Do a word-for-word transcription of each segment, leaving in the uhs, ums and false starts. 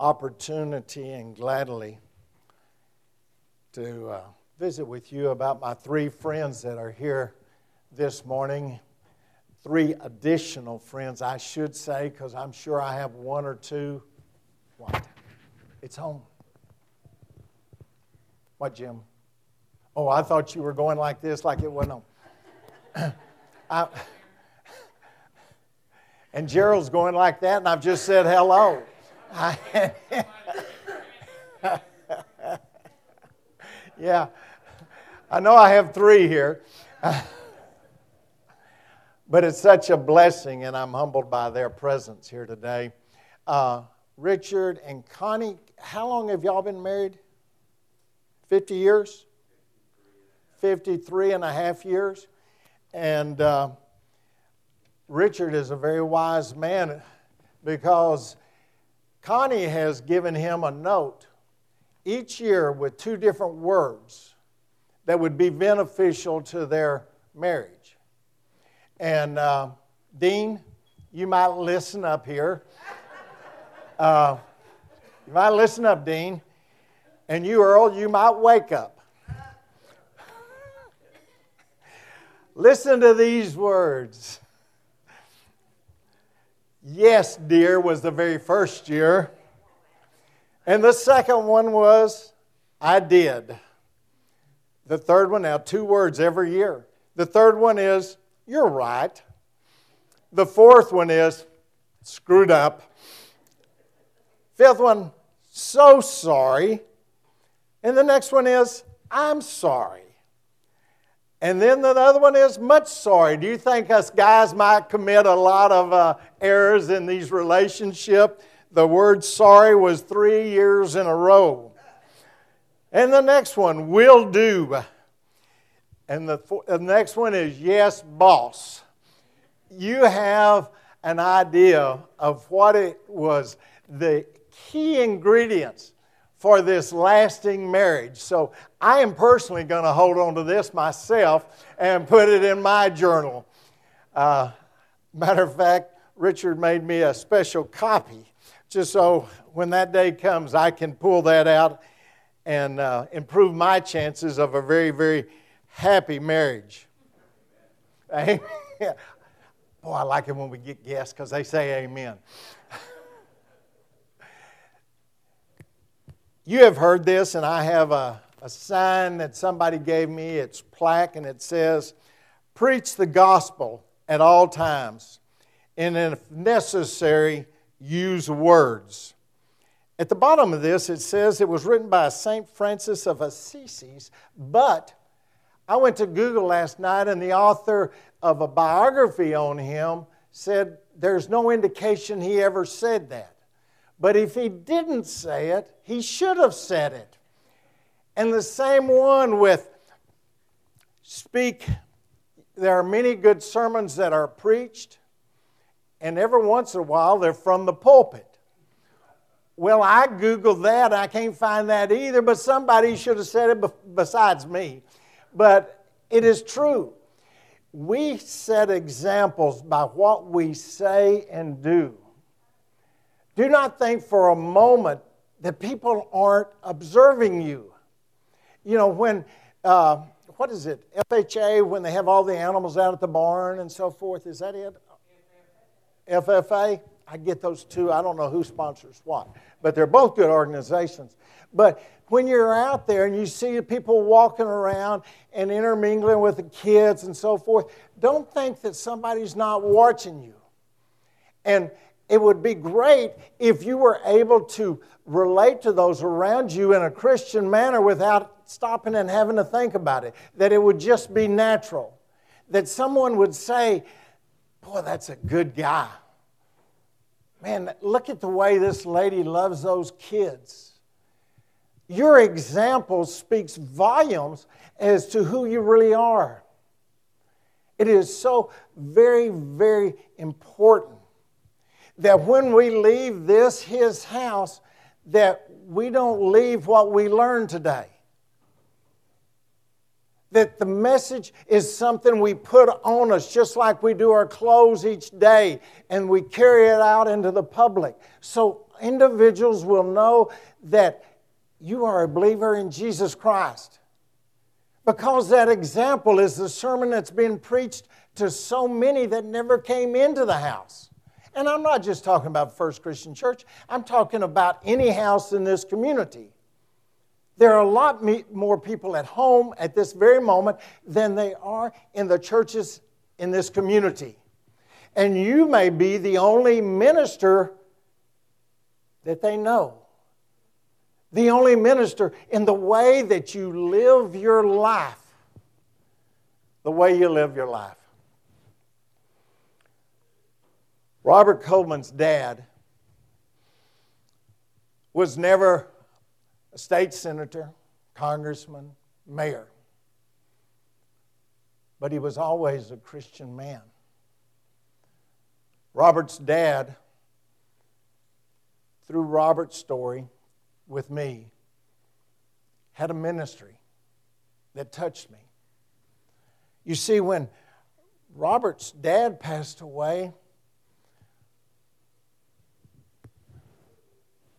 opportunity and gladly to uh, visit with you about my three friends that are here this morning. Three additional friends, I should say, because I'm sure I have one or two. What? It's home. What, Jim? Oh, I thought you were going like this, like it wasn't home. I, and Gerald's going like that, and I've just said hello. I, yeah, I know I have three here. But it's such a blessing, and I'm humbled by their presence here today. Uh, Richard and Connie, how long have y'all been married? fifty years? fifty-three and a half years. And uh, Richard is a very wise man because Connie has given him a note each year with two different words that would be beneficial to their marriage. And uh, Dean, you might listen up here. Uh, you might listen up, Dean. And you, Earl, you might wake up. Listen to these words. Yes, dear, was the very first year. And the second one was, I did. The third one, now two words every year. The third one is, you're right. The fourth one is, screwed up. Fifth one, so sorry. And the next one is, I'm sorry. And then the other one is, much sorry. Do you think us guys might commit a lot of uh, errors in these relationships? The word sorry was three years in a row. And the next one, will do. And the, the next one is, yes, boss. You have an idea of what it was, the key ingredients for this lasting marriage. So I am personally going to hold on to this myself and put it in my journal. Uh, matter of fact, Richard made me a special copy just so when that day comes, I can pull that out and uh, improve my chances of a very, very happy marriage. Amen. Boy, I like it when we get guests because they say amen. You have heard this, and I have a, a sign that somebody gave me. It's plaque, and it says, preach the gospel at all times, and if necessary, use words. At the bottom of this, it says it was written by Saint Francis of Assisi, but I went to Google last night, and the author of a biography on him said there's no indication he ever said that. But if he didn't say it, he should have said it. And the same one with speak. There are many good sermons that are preached, and every once in a while they're from the pulpit. Well, I Googled that. I can't find that either, but somebody should have said it besides me. But it is true. We set examples by what we say and do. Do not think for a moment that people aren't observing you. You know, when, uh, what is it, F H A, when they have all the animals out at the barn and so forth, is that it? F F A? I get those two. I don't know who sponsors what, but they're both good organizations. But when you're out there and you see people walking around and intermingling with the kids and so forth, don't think that somebody's not watching you. And it would be great if you were able to relate to those around you in a Christian manner without stopping and having to think about it, that it would just be natural, that someone would say, boy, that's a good guy. Man, look at the way this lady loves those kids. Your example speaks volumes as to who you really are. It is so very, very important that when we leave this, his house, that we don't leave what we learned today. That the message is something we put on us just like we do our clothes each day and we carry it out into the public. So individuals will know that you are a believer in Jesus Christ. Because that example is the sermon that's been preached to so many that never came into the house. And I'm not just talking about First Christian Church. I'm talking about any house in this community. There are a lot more people at home at this very moment than they are in the churches in this community. And you may be the only minister that they know. The only minister in the way that you live your life. The way you live your life. Robert Coleman's dad was never a state senator, congressman, mayor. But he was always a Christian man. Robert's dad, through Robert's story with me, had a ministry that touched me. You see, when Robert's dad passed away,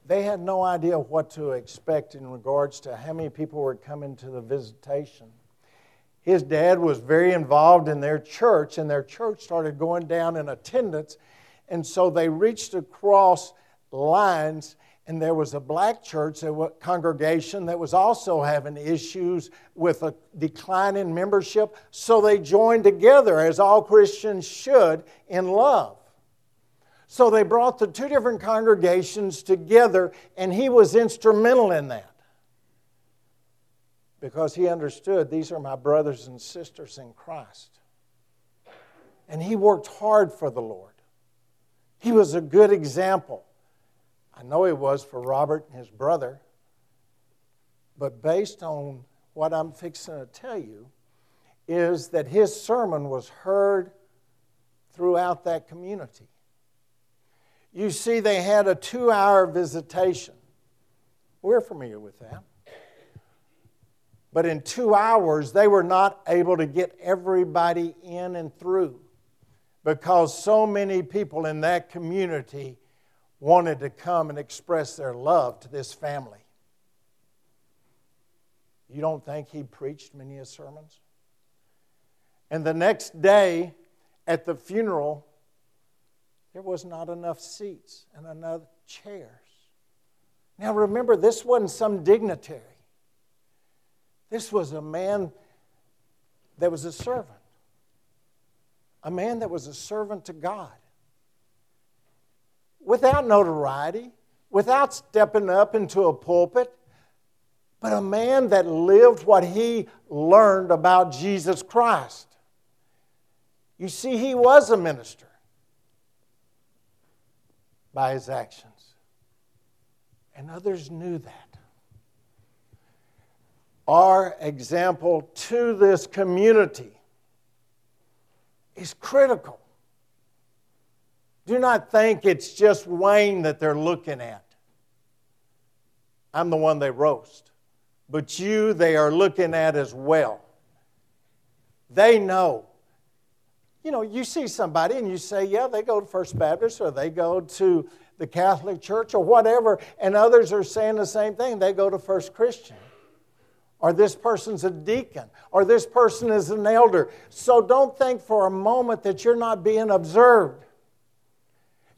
they had no idea what to expect in regards to how many people were coming to the visitation. His dad was very involved in their church, and their church started going down in attendance, and so they reached across lines, and there was a black church a congregation that was also having issues with a decline in membership, so they joined together, as all Christians should, in love. So they brought the two different congregations together, and he was instrumental in that. Because he understood, these are my brothers and sisters in Christ. And he worked hard for the Lord. He was a good example. I know he was for Robert and his brother. But based on what I'm fixing to tell you, is that his sermon was heard throughout that community. You see, they had a two-hour visitation. We're familiar with that. But in two hours, they were not able to get everybody in and through because so many people in that community wanted to come and express their love to this family. You don't think he preached many of sermons? And the next day at the funeral, there was not enough seats and enough chairs. Now remember, this wasn't some dignitary. This was a man that was a servant. A man that was a servant to God. Without notoriety, without stepping up into a pulpit, but a man that lived what he learned about Jesus Christ. You see, he was a minister by his actions. And others knew that. Our example to this community is critical. Do not think it's just Wayne that they're looking at. I'm the one they roast. But you, they are looking at as well. They know. You know, you see somebody and you say, yeah, they go to First Baptist or they go to the Catholic Church or whatever, and others are saying the same thing. They go to First Christian. Or this person's a deacon, or this person is an elder. So don't think for a moment that you're not being observed.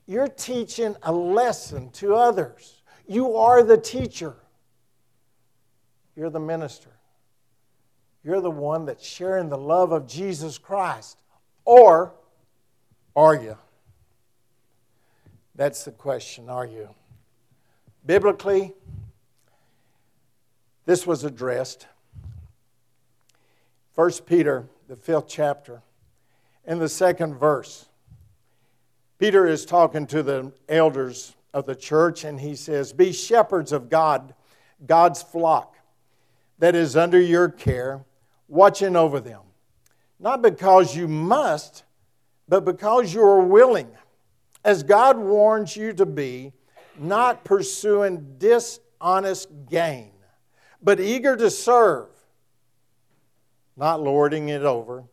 You're teaching a lesson to others. You are the teacher. You're the minister. You're the one that's sharing the love of Jesus Christ. Or are you? That's the question, are you? Biblically, this was addressed. First Peter, the fifth chapter, and the second verse. Peter is talking to the elders of the church, and he says, be shepherds of God, God's flock, that is under your care, watching over them. Not because you must, but because you are willing, as God warns you to be, not pursuing dishonest gain, but eager to serve, not lording it over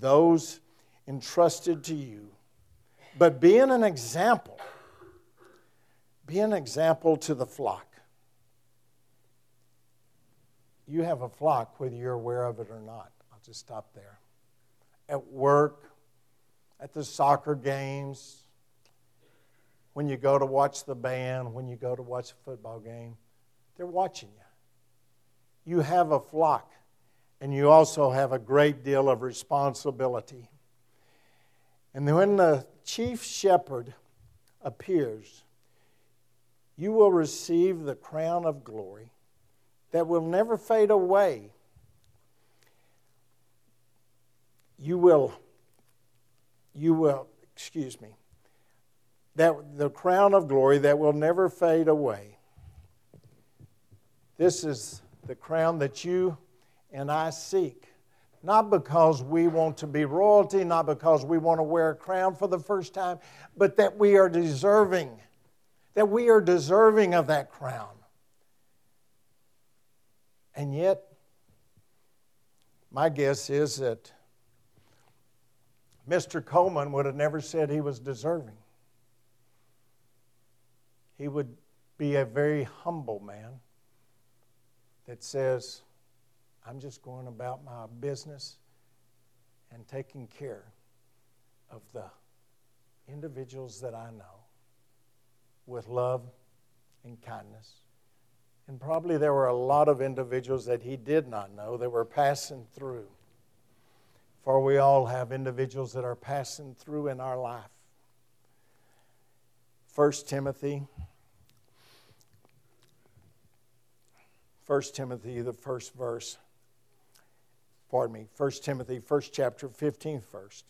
those entrusted to you, but being an example Be an example to the flock. You have a flock, whether you're aware of it or not. I'll just stop there. At work, at the soccer games, when you go to watch the band, when you go to watch a football game, they're watching you. You have a flock, and you also have a great deal of responsibility. And when the chief shepherd appears, you will receive the crown of glory that will never fade away. You will, you will, excuse me, that the crown of glory that will never fade away. This is the crown that you and I seek. Not because we want to be royalty, not because we want to wear a crown for the first time, but that we are deserving, that we are deserving of that crown. And yet, my guess is that Mister Coleman would have never said he was deserving. He would be a very humble man that says, I'm just going about my business and taking care of the individuals that I know with love and kindness. And probably there were a lot of individuals that he did not know that were passing through. For we all have individuals that are passing through in our life. First Timothy, First Timothy, the first verse, pardon me, First Timothy, first chapter, fifteenth verse.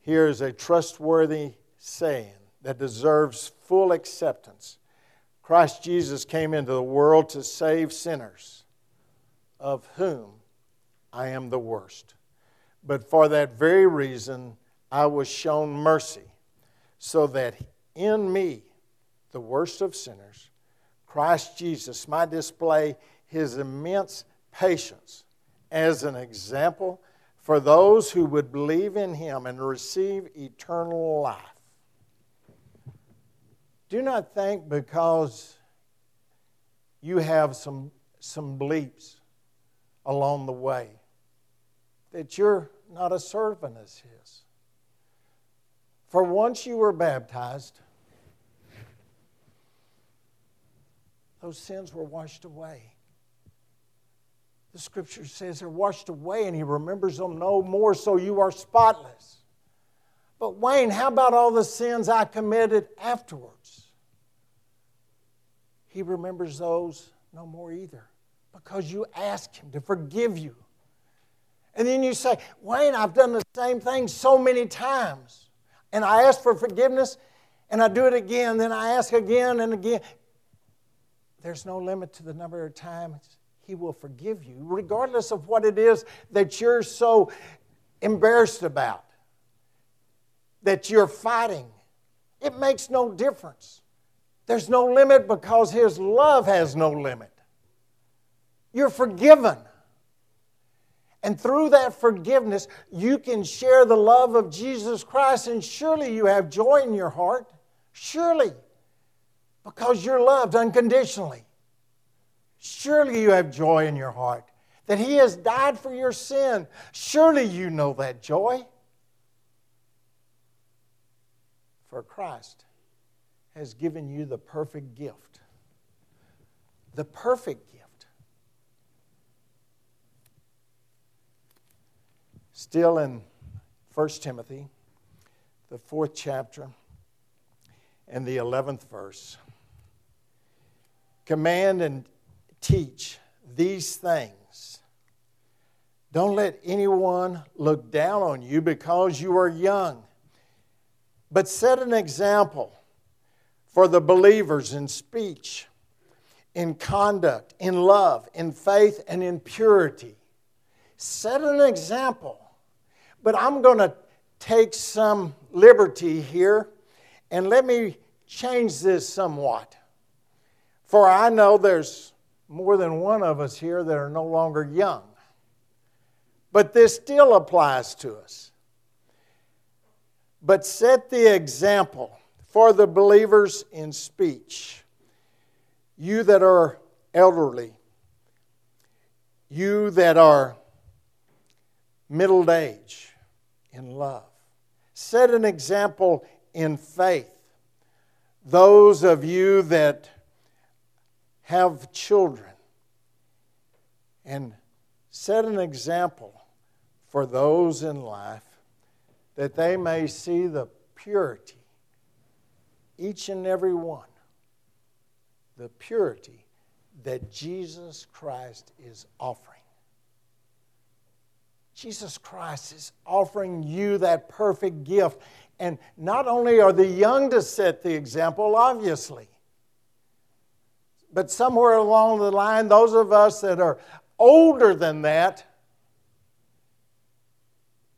Here is a trustworthy saying that deserves full acceptance. Christ Jesus came into the world to save sinners, of whom I am the worst. But for that very reason, I was shown mercy, so that in me, the worst of sinners, Christ Jesus might display his immense patience as an example for those who would believe in him and receive eternal life. Do not think because you have some, some bleeps along the way that you're not a servant as his. For once you were baptized, those sins were washed away. The scripture says they're washed away and he remembers them no more, so you are spotless. But Wayne, how about all the sins I committed afterwards? He remembers those no more either, because you ask him to forgive you. And then you say, Wayne, I've done the same thing so many times. And I ask for forgiveness and I do it again. Then I ask again and again. There's no limit to the number of times he will forgive you, regardless of what it is that you're so embarrassed about, that you're fighting. It makes no difference. There's no limit because his love has no limit. You're forgiven. And through that forgiveness, you can share the love of Jesus Christ, and surely you have joy in your heart. Surely. Because you're loved unconditionally. Surely you have joy in your heart that he has died for your sin. Surely you know that joy. For Christ has given you the perfect gift. The perfect gift. Still in First Timothy, the fourth chapter and the eleventh verse. Command and teach these things. Don't let anyone look down on you because you are young, but set an example for the believers in speech, in conduct, in love, in faith, and in purity. Set an example. But I'm going to take some liberty here, and let me change this somewhat. For I know there's more than one of us here that are no longer young. But this still applies to us. But set the example for the believers in speech. You that are elderly, you that are middle age in love. Set an example in faith. Those of you that have children, and set an example for those in life that they may see the purity, each and every one, the purity that Jesus Christ is offering. Jesus Christ is offering you that perfect gift. And not only are the young to set the example, obviously, but somewhere along the line, those of us that are older than that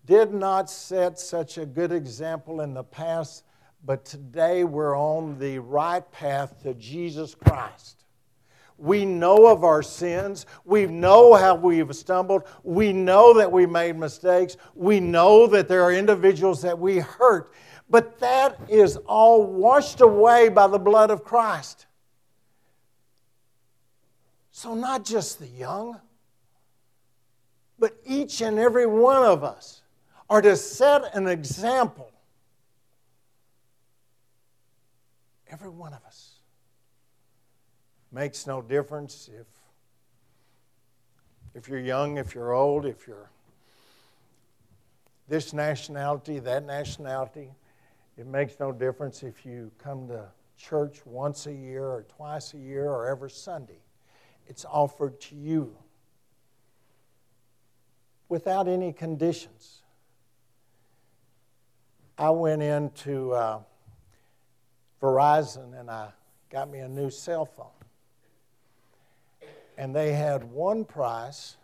did not set such a good example in the past, but today we're on the right path to Jesus Christ. We know of our sins. We know how we've stumbled. We know that we made mistakes. We know that there are individuals that we hurt. But that is all washed away by the blood of Christ. So not just the young, but each and every one of us are to set an example. Every one of us. Makes no difference if, if you're young, if you're old, if you're this nationality, that nationality. It makes no difference if you come to church once a year or twice a year or every Sunday. It's offered to you without any conditions. I went into uh, Verizon and I got me a new cell phone. And they had one price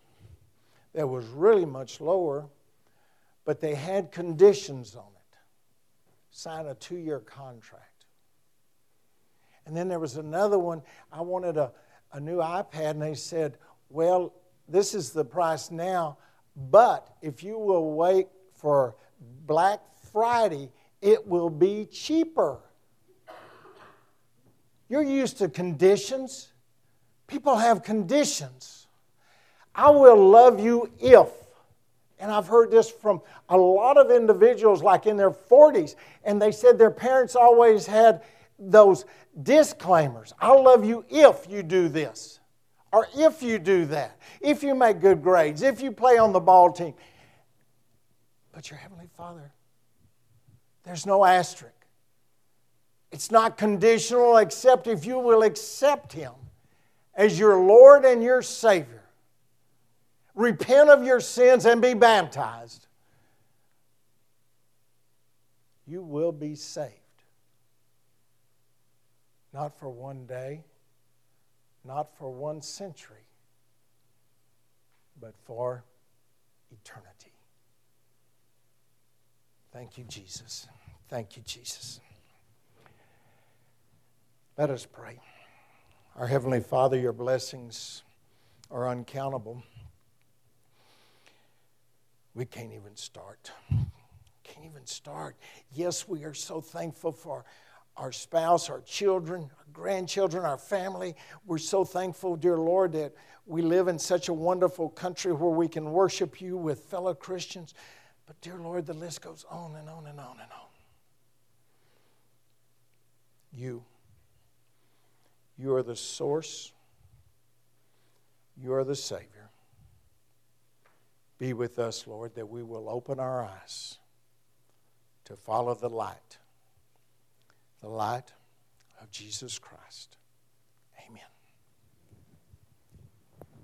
that was really much lower, but they had conditions on it. Sign a two-year contract. And then there was another one. I wanted a a new iPad, and they said, well, this is the price now, but if you will wait for Black Friday, it will be cheaper. You're used to conditions. People have conditions. I will love you if, and I've heard this from a lot of individuals like in their forties, and they said their parents always had those disclaimers. I'll love you if you do this, or if you do that, if you make good grades, if you play on the ball team. But your Heavenly Father, there's no asterisk. It's not conditional except if you will accept Him as your Lord and your Savior. Repent of your sins and be baptized. You will be saved. Not for one day, not for one century, but for eternity. Thank you, Jesus. Thank you, Jesus. Let us pray. Our Heavenly Father, your blessings are uncountable. We can't even start. Can't even start. Yes, we are so thankful for our spouse, our children, our grandchildren, our family. We're so thankful, dear Lord, that we live in such a wonderful country where we can worship you with fellow Christians. But, dear Lord, the list goes on and on and on and on. You. You are the source. You are the Savior. Be with us, Lord, that we will open our eyes to follow the light. The light of Jesus Christ. Amen.